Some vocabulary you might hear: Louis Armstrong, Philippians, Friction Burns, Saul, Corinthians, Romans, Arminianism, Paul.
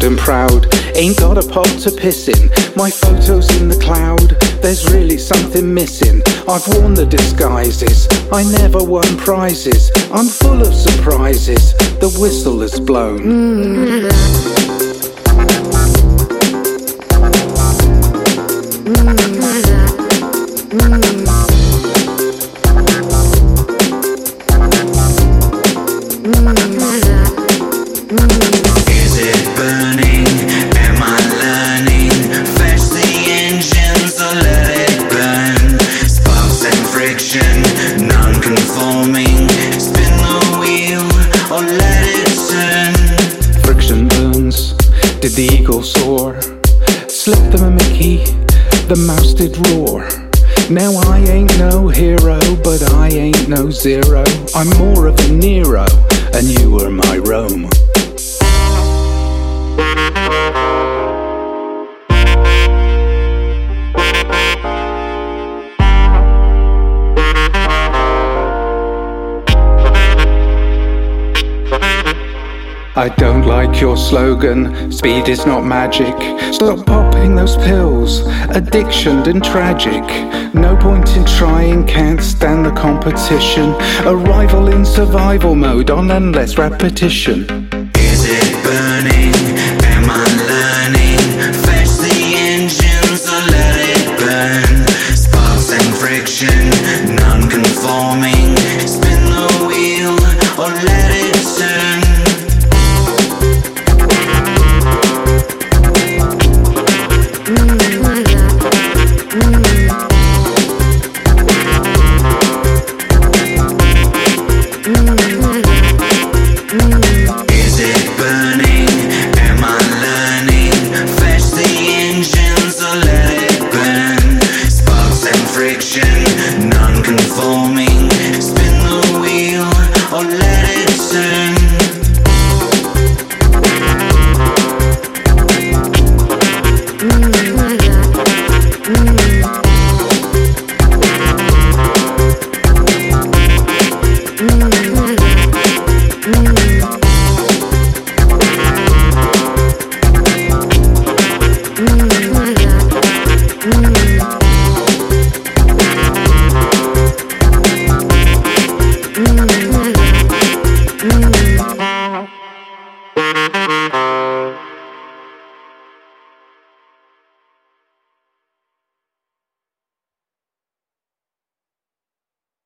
loud and proud. Ain't got a pot to piss in, my photo's in the cloud. There's really something missing, I've worn the disguises. I never won prizes, I'm full of surprises. The whistle has blown. Is it burning? Am I learning? Fetch the engine, so let it burn. Sparks and friction, non-conforming. Spin the wheel, or let it turn. Friction burns. Did the eagle soar? Slipped them a Mickey, the mouse did roar. Now I ain't no hero, but I ain't no zero. I'm more of a Nero, and you were my Rome. I don't like your slogan, speed is not magic. Stop popping those pills, addictioned and tragic. No point in trying, can't stand the competition. Arrival in survival mode on endless repetition. Is it burning? Am I learning? Fetch the engine, so let it burn. Sparks and friction, non-conforming. Spin the wheel, or let it turn. Non-conforming, spin the wheel, or let it turn.